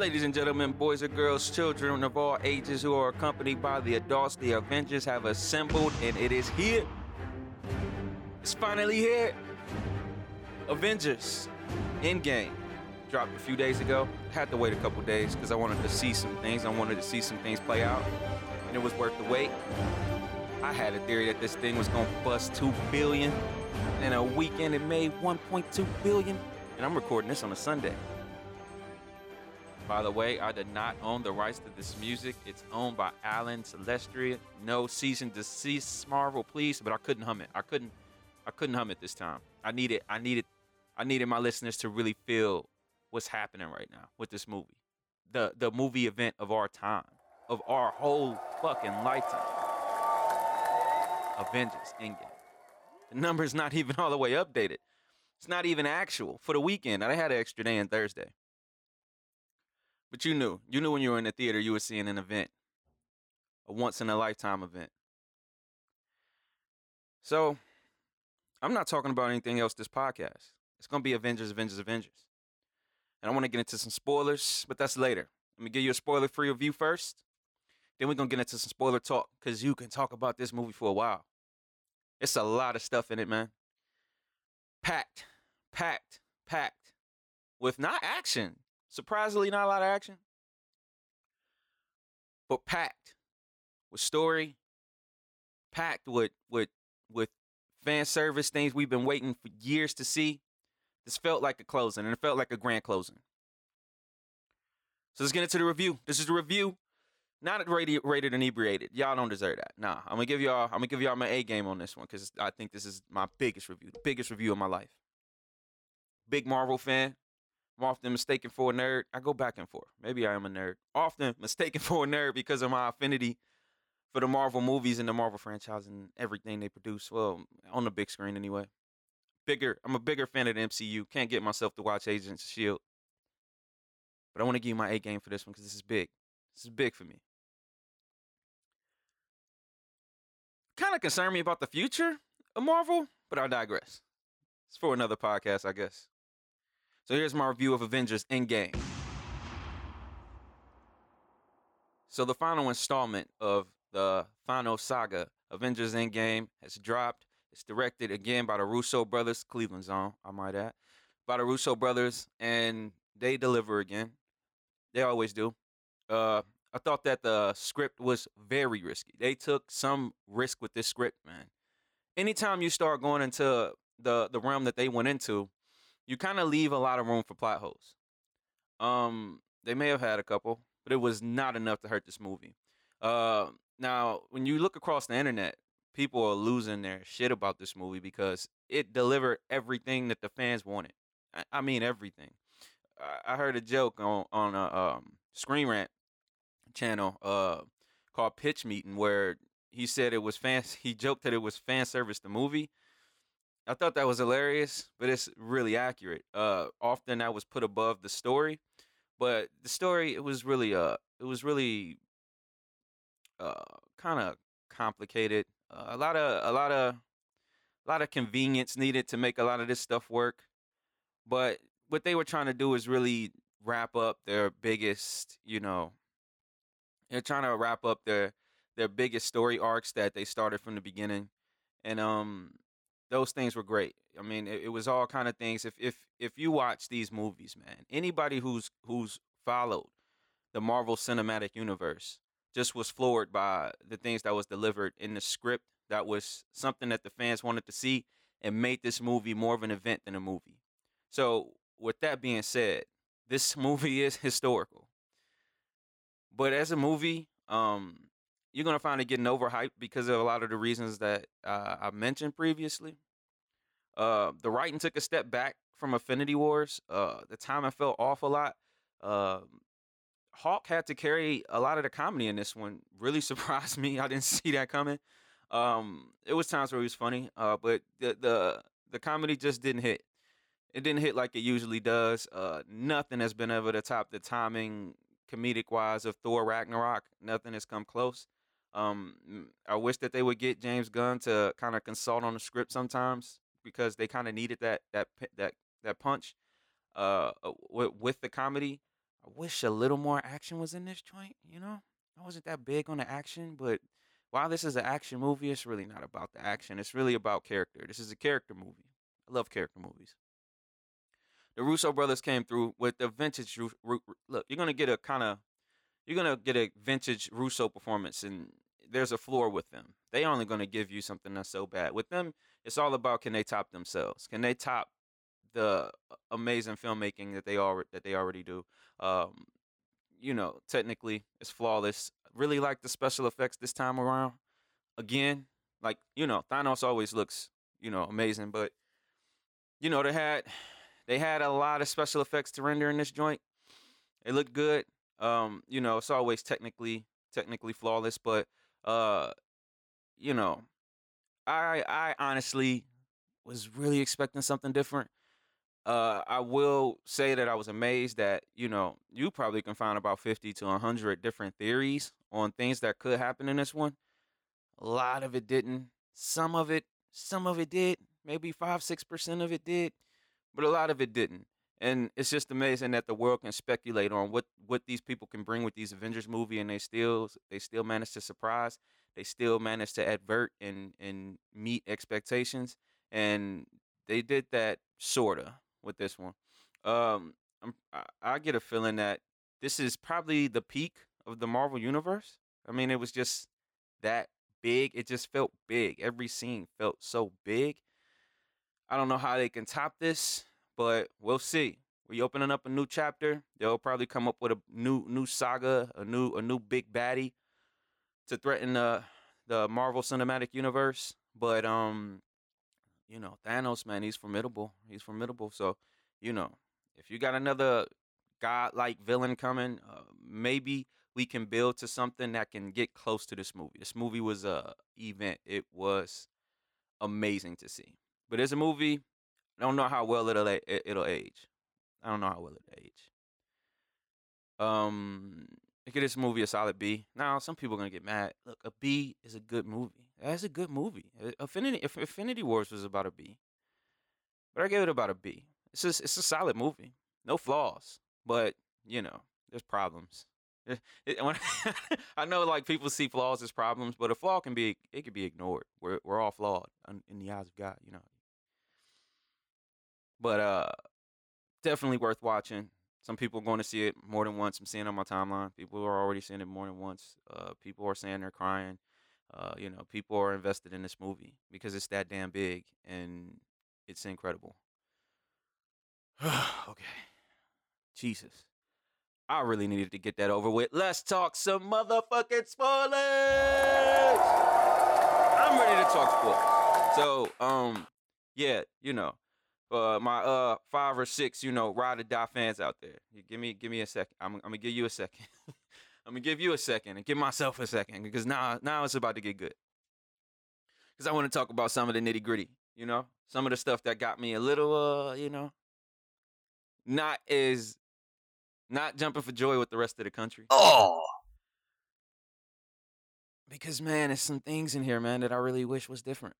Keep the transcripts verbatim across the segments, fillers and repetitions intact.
Ladies and gentlemen, boys and girls, children of all ages who are accompanied by the adults, the Avengers have assembled and it is here. It's finally here. Avengers Endgame dropped a few days ago. Had to wait a couple days because I wanted to see some things. I wanted to see some things play out and it was worth the wait. I had a theory that this thing was going to bust two billion dollars. In a weekend, it made one point two billion dollars. And I'm recording this on a Sunday. By the way, I did not own the rights to this music. It's owned by Alan Celestria. No cease and desist, Marvel, please. But I couldn't hum it. I couldn't. I couldn't hum it this time. I needed. I needed. I needed my listeners to really feel what's happening right now with this movie, the the movie event of our time, of our whole fucking lifetime. Avengers Endgame. The number's not even all the way updated. It's not even actual for the weekend. I had an extra day on Thursday. But you knew. You knew when you were in the theater, you were seeing an event. A once-in-a-lifetime event. So, I'm not talking about anything else this podcast. It's going to be Avengers, Avengers, Avengers. And I want to get into some spoilers, but that's later. Let me give you a spoiler-free review first. Then we're going to get into some spoiler talk, because you can talk about this movie for a while. It's a lot of stuff in it, man. Packed, packed, packed. With not action. Surprisingly, not a lot of action, but packed with story, packed with with with fan service, things we've been waiting for years to see. This felt like a closing, and it felt like a grand closing. So let's get into the review. This is the review, not rated, rated inebriated. Y'all don't deserve that. Nah, I'm gonna give y'all. I'm gonna give y'all my A game on this one because I think this is my biggest review, the biggest review of my life. Big Marvel fan. I'm often mistaken for a nerd. I go back and forth. Maybe I am a nerd. Often mistaken for a nerd because of my affinity for the Marvel movies and the Marvel franchise and everything they produce. Well, on the big screen anyway. Bigger. I'm a bigger fan of the M C U. Can't get myself to watch Agents of S H I E L D. But I want to give you my A game for this one because this is big. This is big for me. Kind of concerned me about the future of Marvel, but I digress. It's for another podcast, I guess. So here's my review of Avengers Endgame. So the final installment of the Thanos saga, Avengers Endgame, has dropped. It's directed again by the Russo brothers, Cleveland's own, I might add, by the Russo brothers, and they deliver again. They always do. Uh, I thought that the script was very risky. They took some risk with this script, man. Anytime you start going into the, the realm that they went into, you kind of leave a lot of room for plot holes. Um, they may have had a couple, but it was not enough to hurt this movie. Uh, now, when you look across the internet, people are losing their shit about this movie because it delivered everything that the fans wanted. I, I mean, everything. I, I heard a joke on, on a um, Screen Rant channel uh, called Pitch Meeting where he said it was fans. He joked that it was fan service, the movie. I thought that was hilarious, but it's really accurate. Uh, often that was put above the story, but the story it was really uh it was really uh kind of complicated. Uh, a lot of a lot of a lot of convenience needed to make a lot of this stuff work. But what they were trying to do is really wrap up their biggest, you know, they're trying to wrap up their their biggest story arcs that they started from the beginning, and um. Those things were great. I mean, it, it was all kind of things. If if if you watch these movies, man, anybody who's who's followed the Marvel Cinematic Universe just was floored by the things that was delivered in the script. That was something that the fans wanted to see and made this movie more of an event than a movie. So with that being said, this movie is historical. But as a movie, um, you're going to find it getting overhyped because of a lot of the reasons that uh, I mentioned previously. Uh, the writing took a step back from Infinity Wars. Uh, the timing fell off a lot. Uh, Hulk had to carry a lot of the comedy in this one. Really surprised me. I didn't see that coming. Um, it was times where he was funny, uh, but the, the the comedy just didn't hit. It didn't hit like it usually does. Uh, nothing has been able to top the timing, comedic-wise, of Thor Ragnarok. Nothing has come close. Um, I wish that they would get James Gunn to kind of consult on the script sometimes because they kind of needed that that that that punch uh, with, with the comedy. I wish a little more action was in this joint, you know? I wasn't that big on the action, but while this is an action movie, it's really not about the action. It's really about character. This is a character movie. I love character movies. The Russo brothers came through with the vintage... Look, you're going to get a kind of... You're going to get a vintage Russo performance, and there's a floor with them. They only going to give you something that's so bad. With them, it's all about, can they top themselves? Can they top the amazing filmmaking that they already that they already do? Um, you know, technically, it's flawless. Really like the special effects this time around. Again, like, you know, Thanos always looks, you know, amazing. But, you know, they had they had a lot of special effects to render in this joint. It looked good. Um, you know, it's always technically technically flawless. But, uh, you know, I I honestly was really expecting something different. Uh, I will say that I was amazed that, you know, you probably can find about fifty to one hundred different theories on things that could happen in this one. A lot of it didn't. Some of it, some of it did. Maybe five, six percent of it did, but a lot of it didn't. And it's just amazing that the world can speculate on what, what these people can bring with these Avengers movie, and they still they still manage to surprise. They still manage to advert and, and meet expectations. And they did that sort of. With this one, um, I'm, I, I get a feeling that this is probably the peak of the Marvel Universe. I mean, it was just that big. It just felt big. Every scene felt so big. I don't know how they can top this, but we'll see. We're opening up a new chapter. They'll probably come up with a new new saga, a new a new big baddie to threaten the the Marvel Cinematic Universe. But um. You know, Thanos, man, he's formidable. He's formidable. So, you know, if you got another godlike villain coming, uh, maybe we can build to something that can get close to this movie. This movie was a event. It was amazing to see. But as a movie, I don't know how well it'll it'll age. I don't know how well it'll age. Um, I give this movie a solid B. Now, some people are going to get mad. Look, a B is a good movie. That's a good movie. Infinity, Infinity Wars was about a B. But I gave it about a B. It's just, it's a solid movie. No flaws. But, you know, there's problems. It, it, when, I know, like, people see flaws as problems, but a flaw can be, it can be ignored. We're we're all flawed in the eyes of God, you know. But uh, definitely worth watching. Some people are going to see it more than once. I'm seeing it on my timeline. People are already seeing it more than once. Uh, people are saying they're crying. Uh, you know, people are invested in this movie because it's that damn big and it's incredible. Okay. Jesus. I really needed to get that over with. Let's talk some motherfucking spoilers. I'm ready to talk spoilers. So, um, yeah, you know, uh, my uh five or six, you know, ride or die fans out there. You give me, give me a second. I'm, I'm gonna give you a second. I'm going to give you a second and give myself a second because now, now it's about to get good. Because I want to talk about some of the nitty gritty, you know, some of the stuff that got me a little, uh, you know, not as, not jumping for joy with the rest of the country. Oh! Because, man, there's some things in here, man, that I really wish was different.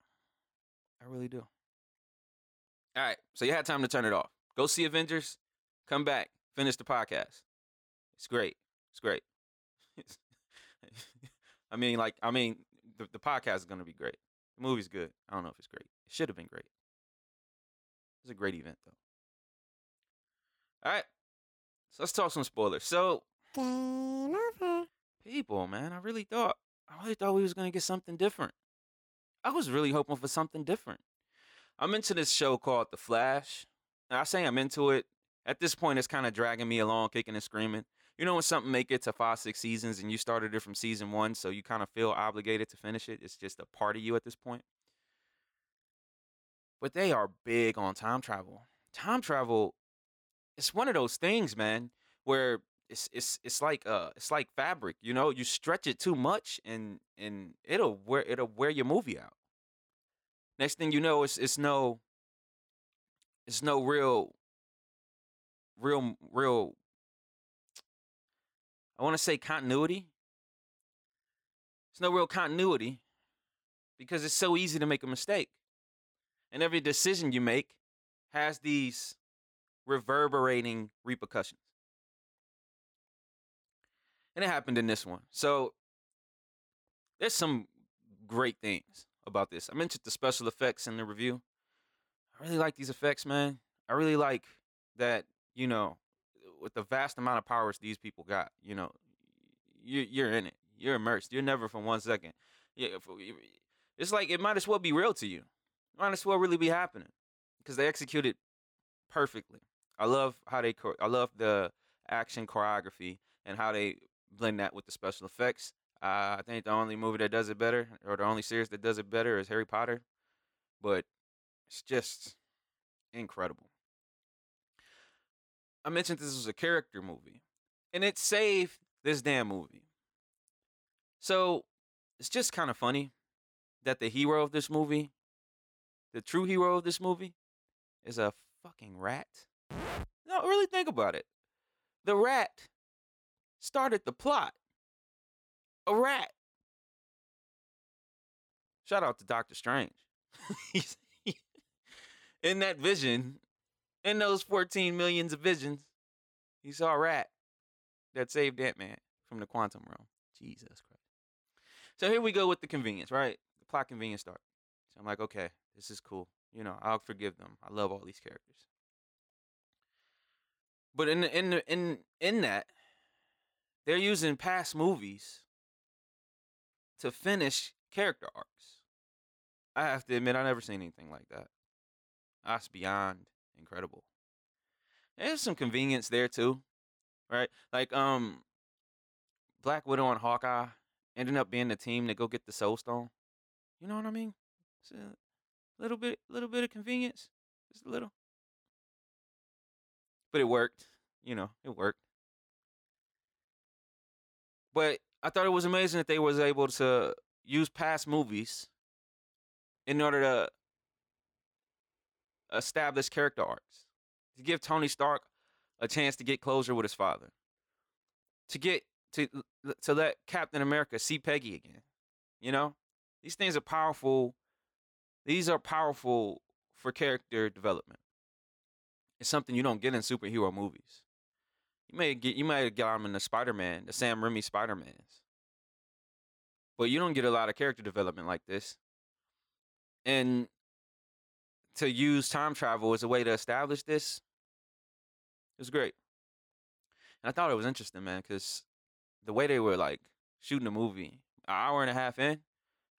I really do. All right. So you had time to turn it off. Go see Avengers. Come back. Finish the podcast. It's great. It's great. I mean, like, I mean, the, the podcast is going to be great. The movie's good. I don't know if it's great. It should have been great. It was a great event, though. All right. So let's talk some spoilers. So, game over. People, man, I really thought, I really thought we was going to get something different. I was really hoping for something different. I'm into this show called The Flash. And I say I'm into it. At this point, it's kind of dragging me along, kicking and screaming. You know, when something make it to five, six seasons and you started it from season one, so you kind of feel obligated to finish it. It's just a part of you at this point. But they are big on time travel. Time travel, it's one of those things, man, where it's it's it's like uh it's like fabric. You know, you stretch it too much and and it'll wear it'll wear your movie out. Next thing you know, it's it's no it's no real real real. I want to say continuity. There's no real continuity because it's so easy to make a mistake. And every decision you make has these reverberating repercussions. And it happened in this one. So there's some great things about this. I mentioned the special effects in the review. I really like these effects, man. I really like that, you know, with the vast amount of powers these people got, you know, you, you're in it. You're immersed. You're never for one second. Yeah, it's like it might as well be real to you. It might as well really be happening because they executed perfectly. I love how they, I love the action choreography and how they blend that with the special effects. Uh, I think the only movie that does it better, or the only series that does it better, is Harry Potter. But it's just incredible. I mentioned this was a character movie, and it saved this damn movie. So it's just kind of funny that the hero of this movie, the true hero of this movie, is a fucking rat. No, really think about it. The rat started the plot. A rat. Shout out to Doctor Strange. In that vision, in those fourteen millions of visions, he saw a rat that saved Ant-Man from the quantum realm. Jesus Christ. So here we go with the convenience, right? The plot convenience start. So I'm like, okay, this is cool. You know, I'll forgive them. I love all these characters. But in the, in the, in in that, they're using past movies to finish character arcs. I have to admit, I've never seen anything like that. That's beyond incredible. There's some convenience there too, right? Like um, Black Widow and Hawkeye ended up being the team to go get the Soul Stone. You know what I mean? It's a little bit, little bit of convenience, just a little. But it worked, you know, it worked. But I thought it was amazing that they was able to use past movies in order to establish character arcs, to give Tony Stark a chance to get closure with his father, to get to to let Captain America see Peggy again. You know, these things are powerful. These are powerful for character development. It's something you don't get in superhero movies. You may get you might get them in the Spider-Man, the Sam Raimi Spider-Mans. But you don't get a lot of character development like this. And to use time travel as a way to establish this is great. And I thought it was interesting, man, because the way they were like shooting the movie, an hour and a half in,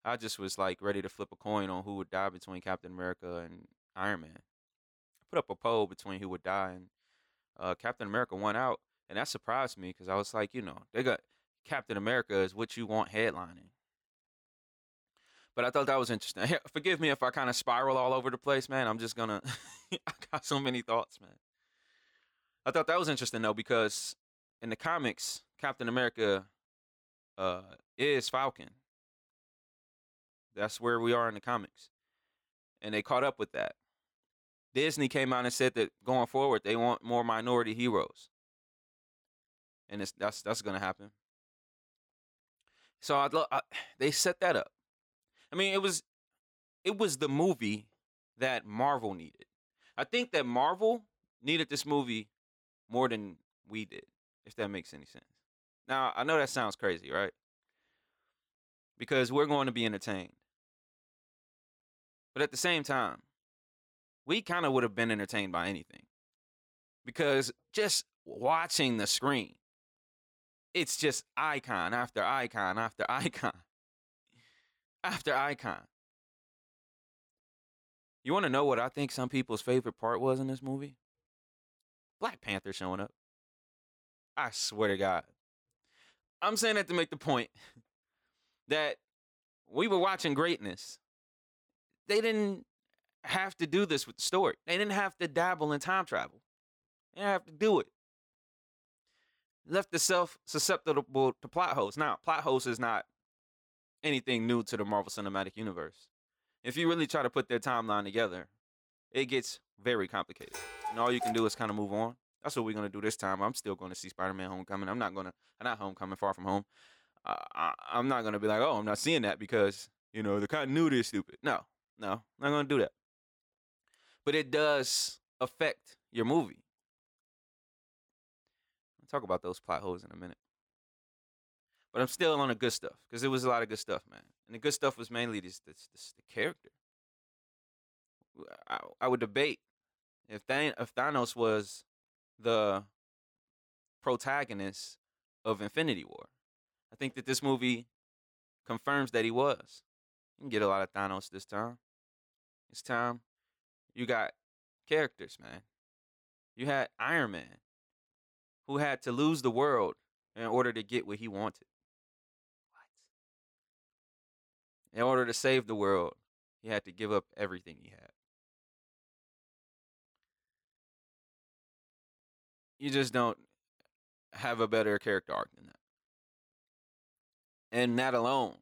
I just was like ready to flip a coin on who would die between Captain America and Iron Man. Put up a poll between who would die, and uh, Captain America won out, and that surprised me because I was like, you know, they got Captain America is what you want headlining. But I thought that was interesting. Hey, forgive me if I kind of spiral all over the place, man. I'm just gonna, I got so many thoughts, man. I thought that was interesting though because in the comics, Captain America uh, is Falcon. That's where we are in the comics, and they caught up with that. Disney came out and said that going forward, they want more minority heroes. And it's, that's that's going to happen. So I'd lo- I, they set that up. I mean, it was it was the movie that Marvel needed. I think that Marvel needed this movie more than we did, if that makes any sense. Now, I know that sounds crazy, right? Because we're going to be entertained. But at the same time, we kind of would have been entertained by anything because just watching the screen, it's just icon after icon after icon after icon. You want to know what I think some people's favorite part was in this movie? Black Panther showing up. I swear to God. I'm saying that to make the point that we were watching greatness. They didn't have to do this with the story. They didn't have to dabble in time travel. They didn't have to do it. Left itself susceptible to plot holes. Now, plot holes is not anything new to the Marvel Cinematic Universe. If you really try to put their timeline together, it gets very complicated. And all you can do is kind of move on. That's what we're going to do this time. I'm still going to see Spider-Man Homecoming. I'm not going to, not Homecoming, Far From Home. Uh, I, I'm not going to be like, oh, I'm not seeing that because, you know, the continuity is stupid. No, no, I'm not going to do that. But it does affect your movie. I'll talk about those plot holes in a minute. But I'm still on the good stuff because it was a lot of good stuff, man. And the good stuff was mainly this, this, this the character. I, I would debate if Than- if Thanos was the protagonist of Infinity War. I think that this movie confirms that he was. You can get a lot of Thanos this time. This time, you got characters, man. You had Iron Man, who had to lose the world in order to get what he wanted. What? In order to save the world, he had to give up everything he had. You just don't have a better character arc than that. And that alone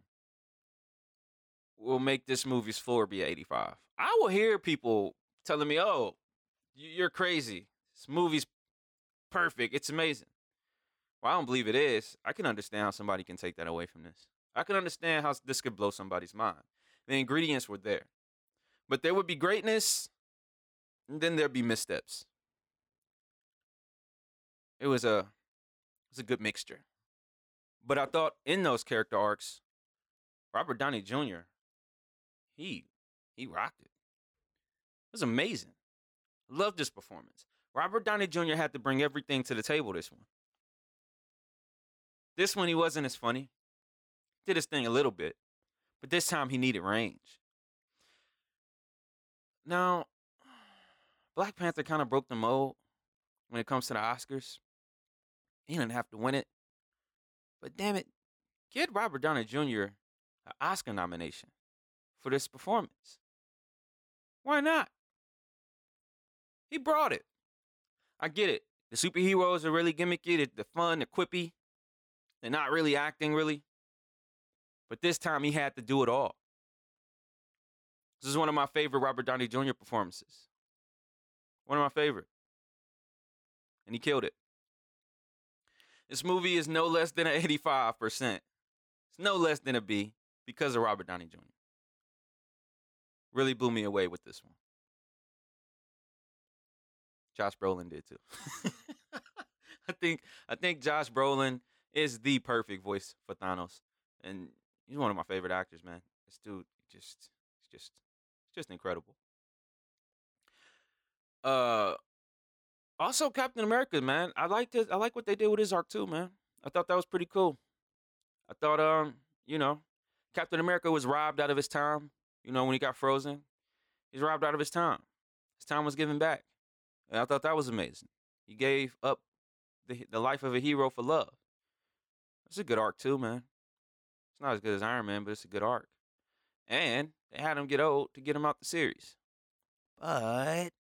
will make this movie's floor be eighty-five. I will hear people telling me, oh, you're crazy. This movie's perfect. It's amazing. Well, I don't believe it is. I can understand how somebody can take that away from this. I can understand how this could blow somebody's mind. The ingredients were there. But there would be greatness, and then there'd be missteps. It was a, it was a good mixture. But I thought in those character arcs, Robert Downey Junior, he he rocked it. It was amazing. I loved this performance. Robert Downey Junior had to bring everything to the table this one. This one, he wasn't as funny. Did his thing a little bit. But this time, he needed range. Now, Black Panther kind of broke the mold when it comes to the Oscars. He didn't have to win it. But damn it, get Robert Downey Junior an Oscar nomination for this performance. Why not? He brought it. I get it. The superheroes are really gimmicky. The, the fun, the quippy. They're not really acting, really. But this time, he had to do it all. This is one of my favorite Robert Downey Junior performances. One of my favorite. And he killed it. This movie is no less than an eighty-five percent. It's no less than a B because of Robert Downey Junior Really blew me away with this one. Josh Brolin did too. I think I think Josh Brolin is the perfect voice for Thanos. And he's one of my favorite actors, man. This dude just it's just it's just incredible. Uh Also, Captain America, man. I like this. I like what they did with his arc too, man. I thought that was pretty cool. I thought, um, you know, Captain America was robbed out of his time. You know, when he got frozen, he's robbed out of his time. His time was given back, and I thought that was amazing. He gave up the the life of a hero for love. It's a good arc too, man. It's not as good as Iron Man, but it's a good arc. And they had him get old to get him out the series, but.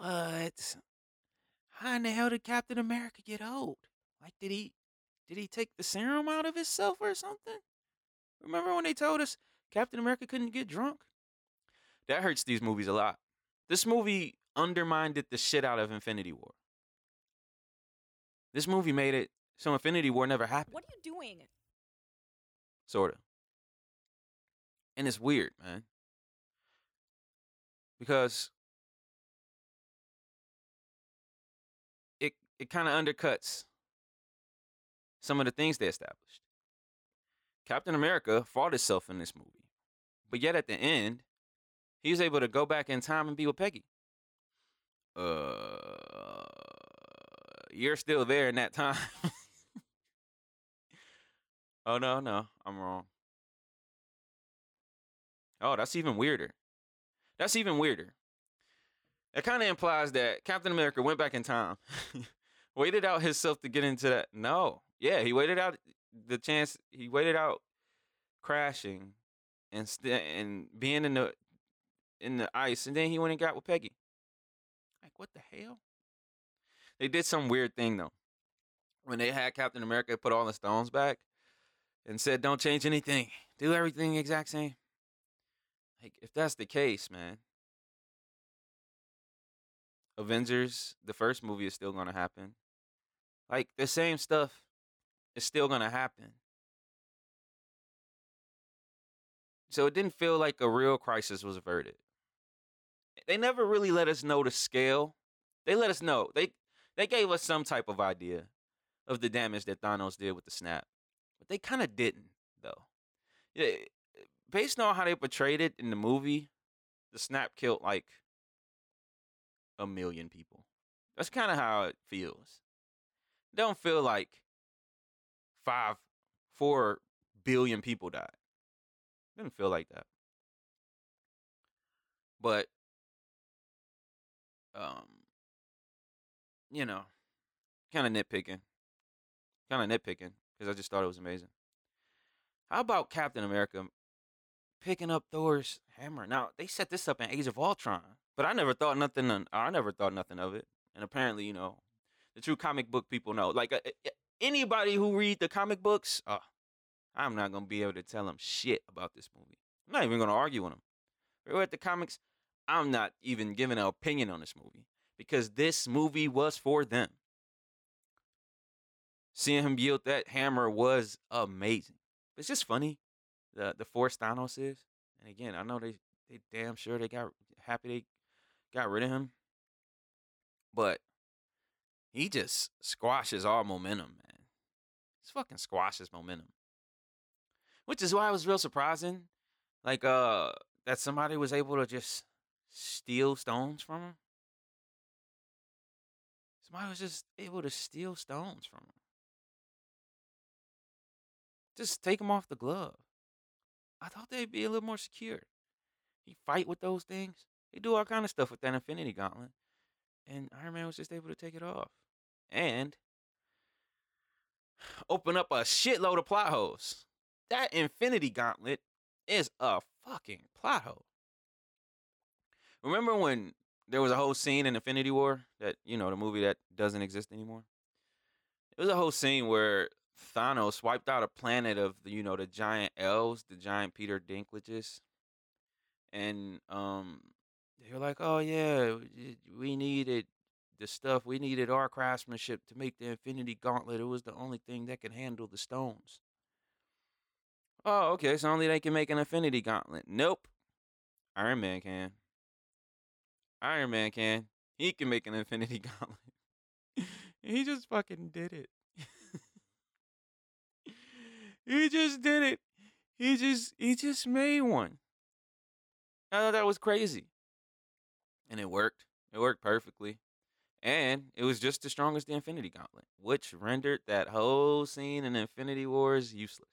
But how in the hell did Captain America get old? Like, did he did he take the serum out of himself or something? Remember when they told us Captain America couldn't get drunk? That hurts these movies a lot. This movie undermined the shit out of Infinity War. This movie made it so Infinity War never happened. What are you doing? Sort of. And it's weird, man. Because... it kind of undercuts some of the things they established. Captain America fought itself in this movie. But yet at the end, he was able to go back in time and be with Peggy. Uh, you're still there in that time. Oh, no, no, I'm wrong. Oh, that's even weirder. That's even weirder. It kind of implies that Captain America went back in time. Waited out himself to get into that. No. Yeah, he waited out the chance. He waited out crashing and st- and being in the in the ice. And then he went and got with Peggy. Like, what the hell? They did some weird thing, though. When they had Captain America put all the stones back and said, don't change anything. Do everything exact same. Like, if that's the case, man. Avengers, the first movie is still going to happen. Like, the same stuff is still going to happen. So it didn't feel like a real crisis was averted. They never really let us know the scale. They let us know. They they gave us some type of idea of the damage that Thanos did with the snap. But they kind of didn't, though. Yeah, based on how they portrayed it in the movie, the snap killed like a million people. That's kind of how it feels. It don't feel like five, four billion people died. It doesn't feel like that. But, um, you know, kind of nitpicking. Kind of nitpicking, because I just thought it was amazing. How about Captain America picking up Thor's hammer? Now, they set this up in Age of Ultron, but I never thought nothing of, I never thought nothing of it. And apparently, you know, the true comic book people know. Like, uh, anybody who read the comic books, uh, I'm not going to be able to tell them shit about this movie. I'm not even going to argue with them. If we're at the comics, I'm not even giving an opinion on this movie, because this movie was for them. Seeing him yield that hammer was amazing. It's just funny, the the force Thanos is. And again, I know they they damn sure they got happy they got rid of him, but he just squashes all momentum, man. Just fucking squashes momentum, which is why it was real surprising, like uh that somebody was able to just steal stones from him. Somebody was just able to steal stones from him. Just take them off the glove. I thought they'd be a little more secure. He fight with those things. They do all kind of stuff with that Infinity Gauntlet. And Iron Man was just able to take it off. And open up a shitload of plot holes. That Infinity Gauntlet is a fucking plot hole. Remember when there was a whole scene in Infinity War? That, you know, the movie that doesn't exist anymore? There was a whole scene where Thanos wiped out a planet of, you know, the giant elves, the giant Peter Dinklages. And um, they were like, oh, yeah, we needed the stuff. We needed our craftsmanship to make the Infinity Gauntlet. It was the only thing that could handle the stones. Oh, okay, so only they can make an Infinity Gauntlet. Nope. Iron Man can. Iron Man can. He can make an Infinity Gauntlet. He just fucking did it. He just did it. He just he just made one. I thought that was crazy. And it worked. It worked perfectly. And it was just as strong as the Infinity Gauntlet, which rendered that whole scene in Infinity Wars useless.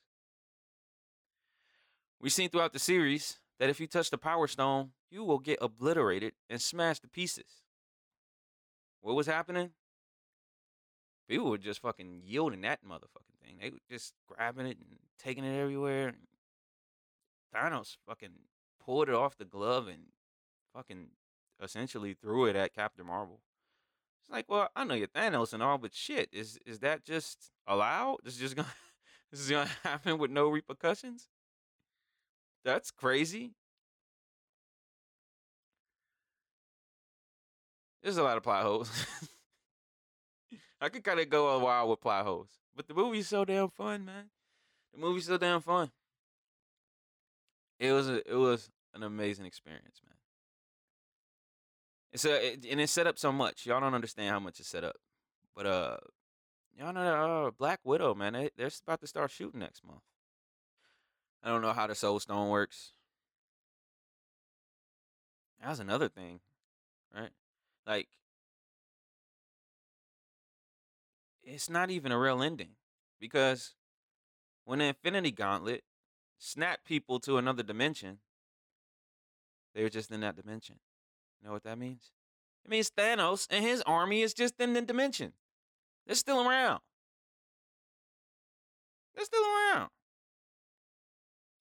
We've seen throughout the series that if you touch the Power Stone, you will get obliterated and smashed to pieces. What was happening? People were just fucking yielding that motherfucker. They were just grabbing it and taking it everywhere. And Thanos fucking pulled it off the glove and fucking essentially threw it at Captain Marvel. It's like, well, I know you're Thanos and all, but shit, is is that just allowed? This is just gonna this is gonna happen with no repercussions? That's crazy. There's a lot of plot holes. I could kind of go a while with plot holes. But the movie's so damn fun, man. The movie's so damn fun. It was a, it was an amazing experience, man. It's a, it, and it's set up so much. Y'all don't understand how much it's set up. But uh, y'all know that uh, Black Widow, man, they, they're about to start shooting next month. I don't know how the Soul Stone works. That was another thing, right? Like, it's not even a real ending, because when the Infinity Gauntlet snapped people to another dimension, they were just in that dimension. You know what that means? It means Thanos and his army is just in the dimension. They're still around. They're still around.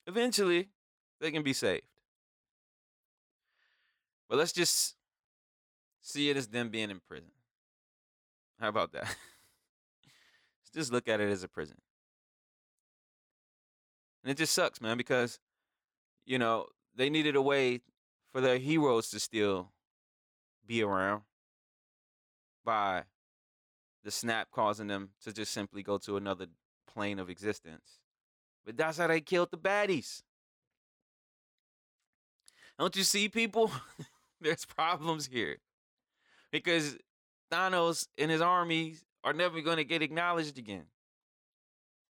Eventually, they can be saved. But let's just see it as them being in prison. How about that? Just look at it as a prison. And it just sucks, man, because, you know, they needed a way for their heroes to still be around by the snap causing them to just simply go to another plane of existence. But that's how they killed the baddies. Don't you see, people? There's problems here. Because Thanos and his armies are never going to get acknowledged again.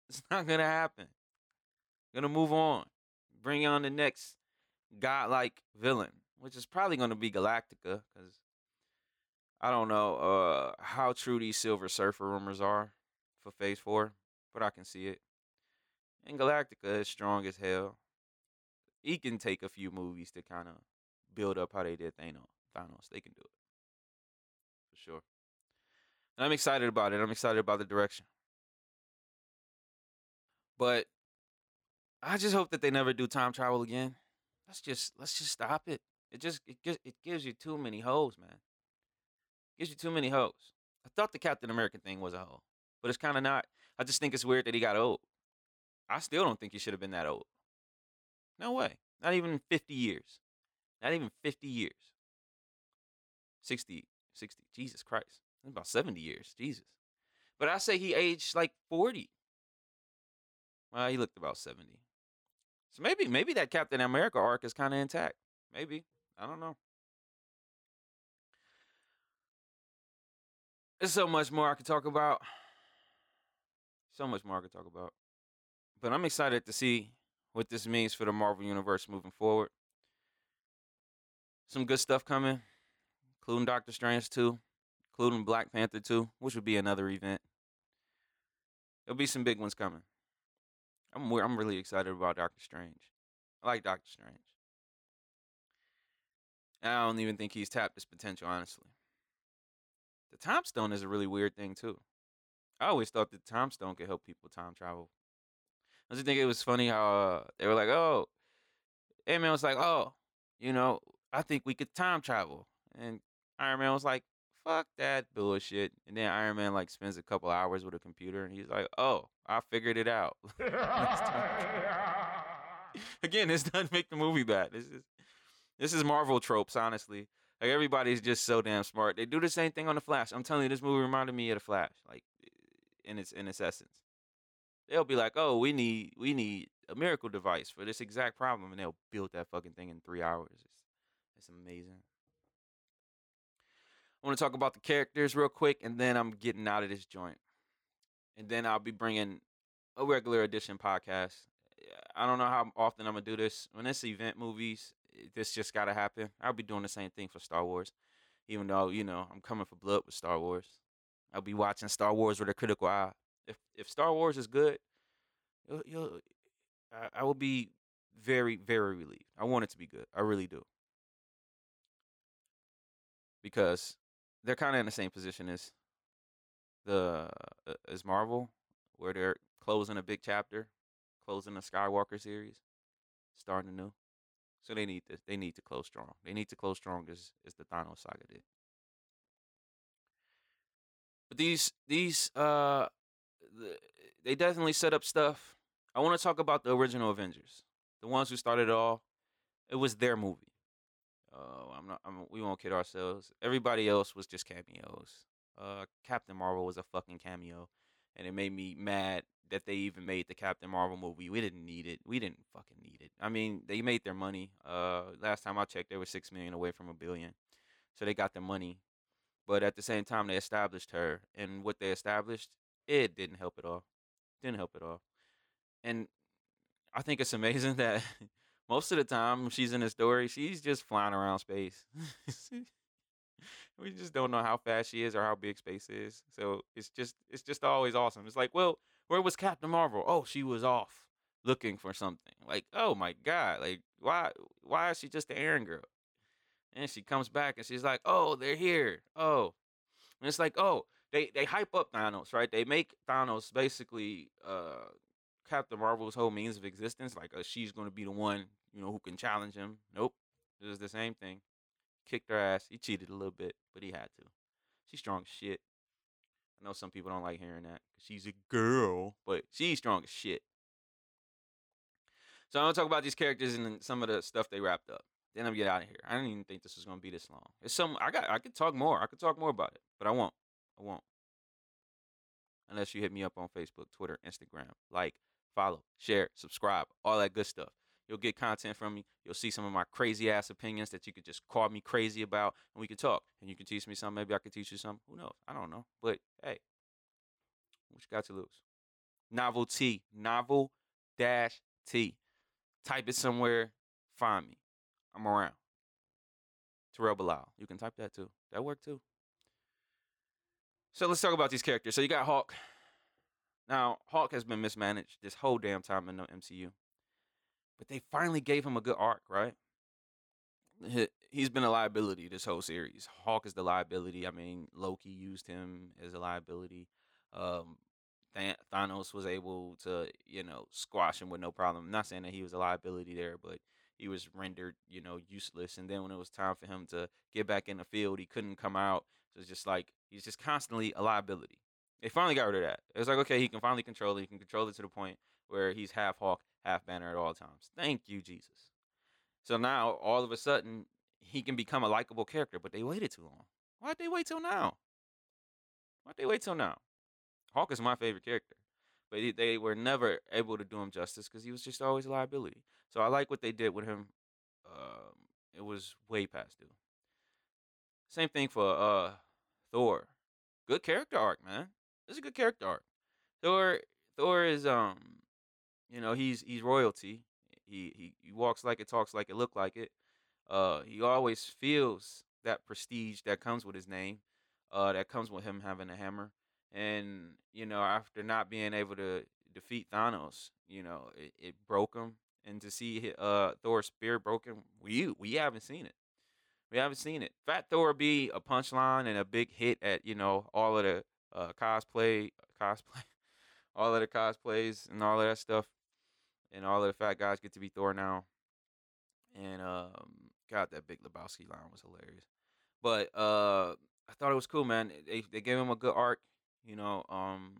It's not going to happen. Going to move on. Bring on the next godlike villain, which is probably going to be Galactica, because I don't know uh, how true these Silver Surfer rumors are for Phase four, but I can see it. And Galactica is strong as hell. He can take a few movies to kind of build up how they did Thanos. Thanos, they can do it. For sure. And I'm excited about it. I'm excited about the direction. But I just hope that they never do time travel again. Let's just let's just stop it. It just it gives it gives you too many hoes, man. Gives you too many hoes. I thought the Captain America thing was a hoe, but it's kind of not. I just think it's weird that he got old. I still don't think he should have been that old. No way. Not even fifty years. Not even fifty years. sixty, sixty. Jesus Christ. That's about seventy years. Jesus. But I say he aged like forty. Well, he looked about seventy. So maybe, maybe that Captain America arc is kind of intact. Maybe. I don't know. There's so much more I could talk about. So much more I could talk about. But I'm excited to see what this means for the Marvel Universe moving forward. Some good stuff coming, including Doctor Strange two, including Black Panther two, which would be another event. There'll be some big ones coming. I'm I'm really excited about Doctor Strange. I like Doctor Strange. I don't even think he's tapped his potential, honestly. The Time Stone is a really weird thing, too. I always thought the Time Stone could help people time travel. I just think it was funny how uh, they were like, oh, Ant-Man was like, oh, you know, I think we could time travel. And Iron Man was like, fuck that bullshit. And then Iron Man, like, spends a couple hours with a computer, and he's like, oh, I figured it out. Again, this doesn't make the movie bad. This is this is Marvel tropes, honestly. Like, everybody's just so damn smart. They do the same thing on The Flash. I'm telling you, this movie reminded me of The Flash, like, in its in its essence. They'll be like, oh, we need we need a miracle device for this exact problem. And they'll build that fucking thing in three hours. It's, it's amazing. I want to talk about the characters real quick, and then I'm getting out of this joint. And then I'll be bringing a regular edition podcast. I don't know how often I'm going to do this. When it's event movies, this just got to happen. I'll be doing the same thing for Star Wars, even though, you know, I'm coming for blood with Star Wars. I'll be watching Star Wars with a critical eye. If if Star Wars is good, you'll, you'll, I, I will be very, very relieved. I want it to be good. I really do. Because they're kind of in the same position as the uh, as Marvel, where they're closing a big chapter, closing the Skywalker series, starting anew. So they need to they need to close strong. They need to close strong as, as the Thanos saga did. But these these uh. They definitely set up stuff. I want to talk about the original Avengers, the ones who started it all. It was their movie. Uh, I'm not. I'm, we won't kid ourselves. Everybody else was just cameos. Uh, Captain Marvel was a fucking cameo, and it made me mad that they even made the Captain Marvel movie. We didn't need it. We didn't fucking need it. I mean, they made their money. Uh, last time I checked, they were six million away from a billion, so they got their money. But at the same time, they established her, and what they established. It didn't help at all. Didn't help at all. And I think it's amazing that most of the time she's in a story, she's just flying around space. We just don't know how fast she is or how big space is. So it's just it's just always awesome. It's like, well, where was Captain Marvel? Oh, she was off looking for something. Like, oh my God. Like, why why is she just the errand girl? And she comes back and she's like, oh, they're here. Oh. And it's like, oh. They they hype up Thanos, right? They make Thanos basically uh, Captain Marvel's whole means of existence. Like, uh, she's going to be the one, you know, who can challenge him. Nope. It was the same thing. Kicked her ass. He cheated a little bit, but he had to. She's strong as shit. I know some people don't like hearing that because she's a girl, but she's strong as shit. So I'm going to talk about these characters and some of the stuff they wrapped up. Then I'm going to get out of here. I didn't even think this was going to be this long. It's some I got. I could talk more. I could talk more about it, but I won't. I won't. Unless you hit me up on Facebook, Twitter, Instagram. Like, follow, share, subscribe, all that good stuff. You'll get content from me. You'll see some of my crazy-ass opinions that you could just call me crazy about, and we could talk. And you can teach me something. Maybe I could teach you something. Who knows? I don't know. But, hey, What you got to lose? Novelty. Novel dash T. Type it somewhere. Find me. I'm around. Terrell Balao. You can type that too. That worked too. So let's talk about these characters. So you got Hawk. Now, Hawk has been mismanaged this whole damn time in the M C U. But they finally gave him a good arc, right? He's been a liability this whole series. Hawk is the liability. I mean, Loki used him as a liability. Um, Th- Thanos was able to, you know, squash him with no problem. I'm not saying that he was a liability there, but he was rendered, you know, useless. And then when it was time for him to get back in the field, he couldn't come out. So it's just like, he's just constantly a liability. They finally got rid of that. It was like, okay, he can finally control it. He can control it to the point where he's half Hawk, half Banner at all times. Thank you, Jesus. So now, all of a sudden, he can become a likable character, but they waited too long. Why'd they wait till now? Why'd they wait till now? Hawk is my favorite character, but they were never able to do him justice because he was just always a liability. So I like what they did with him. Um, it was way past due. Same thing for uh, Thor. Good character arc, man. It's a good character arc. Thor, Thor is um, you know, he's he's royalty. He he he walks like it, talks like it, look like it. Uh, he always feels that prestige that comes with his name, uh, that comes with him having a hammer. And, you know, after not being able to defeat Thanos, you know, it, it broke him. And to see uh, Thor's spear broken, we we haven't seen it. We haven't seen it. Fat Thor be a punchline and a big hit at, you know, all of the uh, cosplay, cosplay, all of the cosplays and all of that stuff. And all of the fat guys get to be Thor now. And, um, God, that Big Lebowski line was hilarious. But uh, I thought it was cool, man. They, they gave him a good arc. You know, um,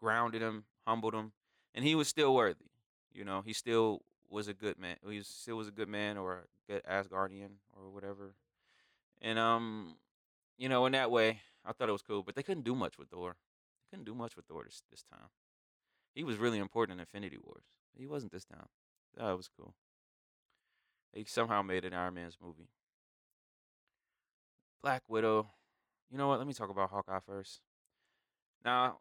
grounded him, humbled him, and he was still worthy. You know, he still was a good man. He still was a good man or a good Asgardian or whatever. And, um, you know, in that way, I thought it was cool. But they couldn't do much with Thor. They couldn't do much with Thor this, this time. He was really important in Infinity Wars. He wasn't this time. That was cool. They somehow made an Iron Man's movie. Black Widow. You know what? Let me talk about Hawkeye first. Now,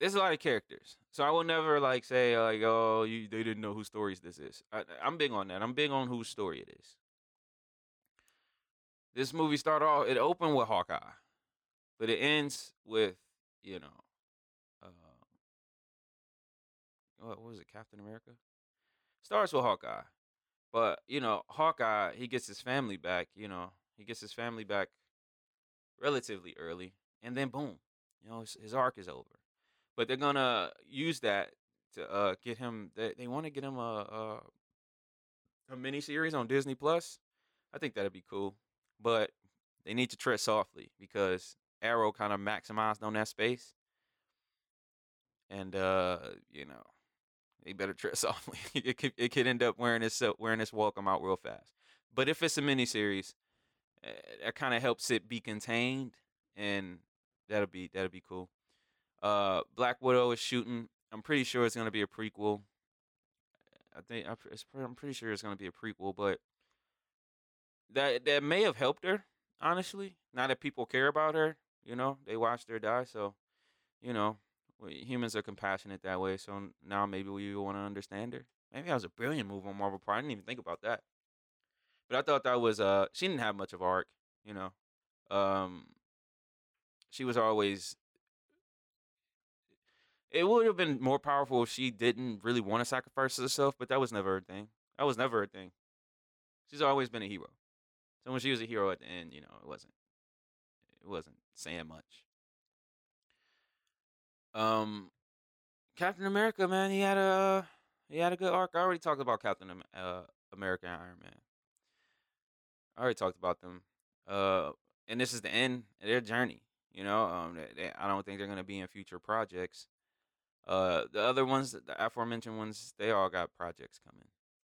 there's a lot of characters, so I will never like say like, oh, you, they didn't know whose stories this is. I, I'm big on that. I'm big on whose story it is. This movie started off. It opened with Hawkeye, but it ends with you know, uh, what was it, Captain America? Starts with Hawkeye, but you know, Hawkeye he gets his family back. You know, he gets his family back relatively early. And then, boom, you know, his, his arc is over. But they're going to use that to uh, get him. They, they want to get him a, a, a miniseries on Disney Plus. I think that'd be cool. But they need to tread softly because Arrow kind of maximized on that space. And, uh, you know, they better tread softly. it, could, it could end up wearing its, wearing its welcome out real fast. But if it's a miniseries, uh, that kind of helps it be contained. And that'll be that'll be cool. Uh, Black Widow is shooting. I'm pretty sure it's gonna be a prequel. I think it's, I'm pretty sure it's gonna be a prequel, but that that may have helped her. Honestly, now that people care about her, you know, they watched her die. So, you know, we, humans are compassionate that way. So now maybe we want to understand her. Maybe that was a brilliant move on Marvel part. I didn't even think about that. But I thought that was uh, she didn't have much of arc, you know. Um. She was always, it would have been more powerful if she didn't really want to sacrifice herself, but that was never her thing. That was never her thing. She's always been a hero. So when she was a hero at the end, you know, it wasn't, it wasn't saying much. Um, Captain America, man, he had a, he had a good arc. I already talked about Captain uh, America and Iron Man. I already talked about them. Uh, and this is the end of their journey. You know, um, they, they, I don't think they're going to be in future projects. Uh, the other ones, the aforementioned ones, they all got projects coming.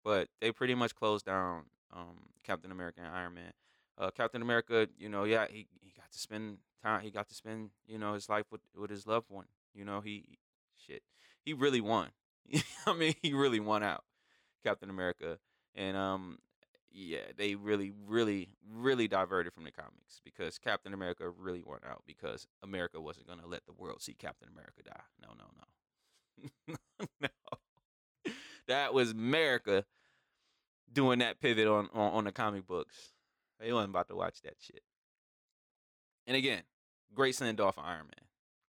But they pretty much closed down um, Captain America and Iron Man. Uh, Captain America, you know, yeah, he, he got to spend time. He got to spend, you know, his life with, with his loved one. You know, he, shit, he really won. I mean, he really won out, Captain America. And, um, yeah, they really, really, really diverted from the comics because Captain America really went out because America wasn't going to let the world see Captain America die. No, no, no. No. That was America doing that pivot on, on, on the comic books. They wasn't about to watch that shit. And again, great send-off for Iron Man.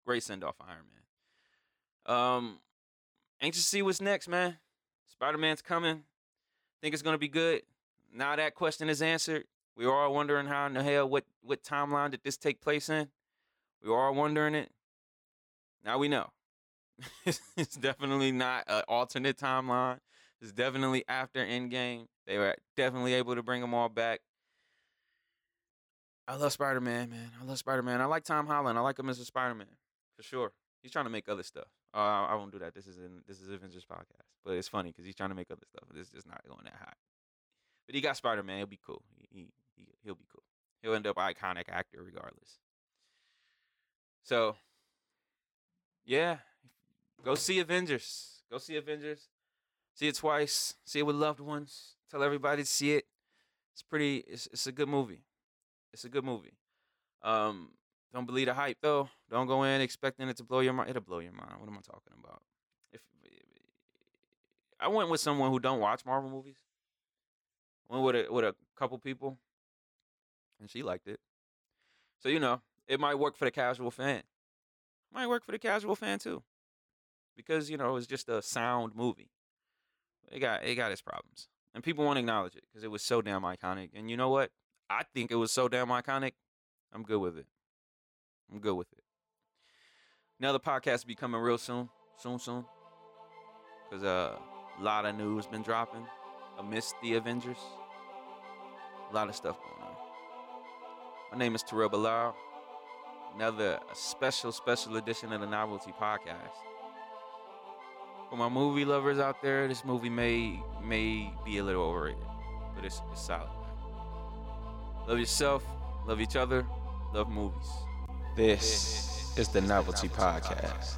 Great send-off for Iron Man. Um, anxious to see what's next, man. Spider-Man's coming. Think it's going to be good. Now that question is answered. We are all wondering how in the hell, what, what timeline did this take place in? We are all wondering it. Now we know. It's definitely not an alternate timeline. It's definitely after Endgame. They were definitely able to bring them all back. I love Spider-Man, man. I love Spider-Man. I like Tom Holland. I like him as a Spider-Man, for sure. He's trying to make other stuff. Uh, I won't do that. This is in, this is Avengers Podcast. But it's funny because he's trying to make other stuff. It's just not going that high. But he got Spider-Man. He'll be cool. He, he, he'll be cool. He'll end up an iconic actor regardless. So, yeah. Go see Avengers. Go see Avengers. See it twice. See it with loved ones. Tell everybody to see it. It's pretty. It's, it's a good movie. It's a good movie. Um, don't believe the hype, though. Don't go in expecting it to blow your mind. It'll blow your mind. What am I talking about? If I went with someone who don't watch Marvel movies. Went with a, with a couple people, and she liked it. So, you know, it might work for the casual fan. Might work for the casual fan, too. Because, you know, it's just a sound movie. It got, it got its problems. And people won't acknowledge it because it was so damn iconic. And you know what? I think it was so damn iconic. I'm good with it. I'm good with it. Another podcast will be coming real soon. Soon, soon. Because uh, a lot of news been dropping amidst the Avengers. A lot of stuff going on. My name is Terrell Balao. Another special, special edition of the Novelty Podcast. For my movie lovers out there, this movie may may be a little overrated. But it's, it's solid. Love yourself, love each other, love movies. This is the Novelty Podcast.